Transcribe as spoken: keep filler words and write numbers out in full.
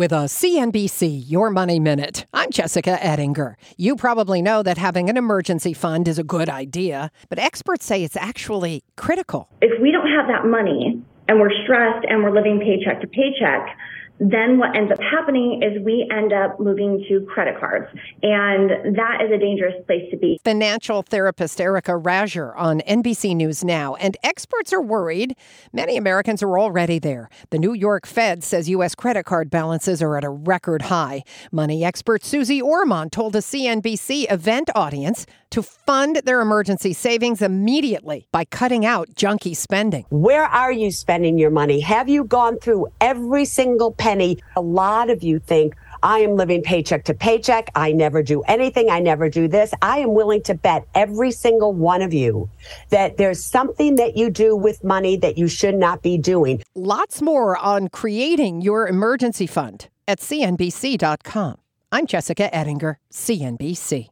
with a C N B C Your Money Minute. I'm Jessica Edinger. You probably know that having an emergency fund is a good idea, but experts say it's actually critical. If we don't have that money and we're stressed and we're living paycheck to paycheck, then what ends up happening is we end up moving to credit cards. And that is a dangerous place to be. Financial therapist Erica Rascher on N B C News Now. And experts are worried. Many Americans are already there. The New York Fed says U S credit card balances are at a record high. Money expert Susie Ormond told a C N B C event audience to fund their emergency savings immediately by cutting out junky spending. Where are you spending your money? Have you gone through every single penny? A lot of you think, I am living paycheck to paycheck. I never do anything. I never do this. I am willing to bet every single one of you that there's something that you do with money that you should not be doing. Lots more on creating your emergency fund at C N B C dot com. I'm Jessica Edinger, C N B C.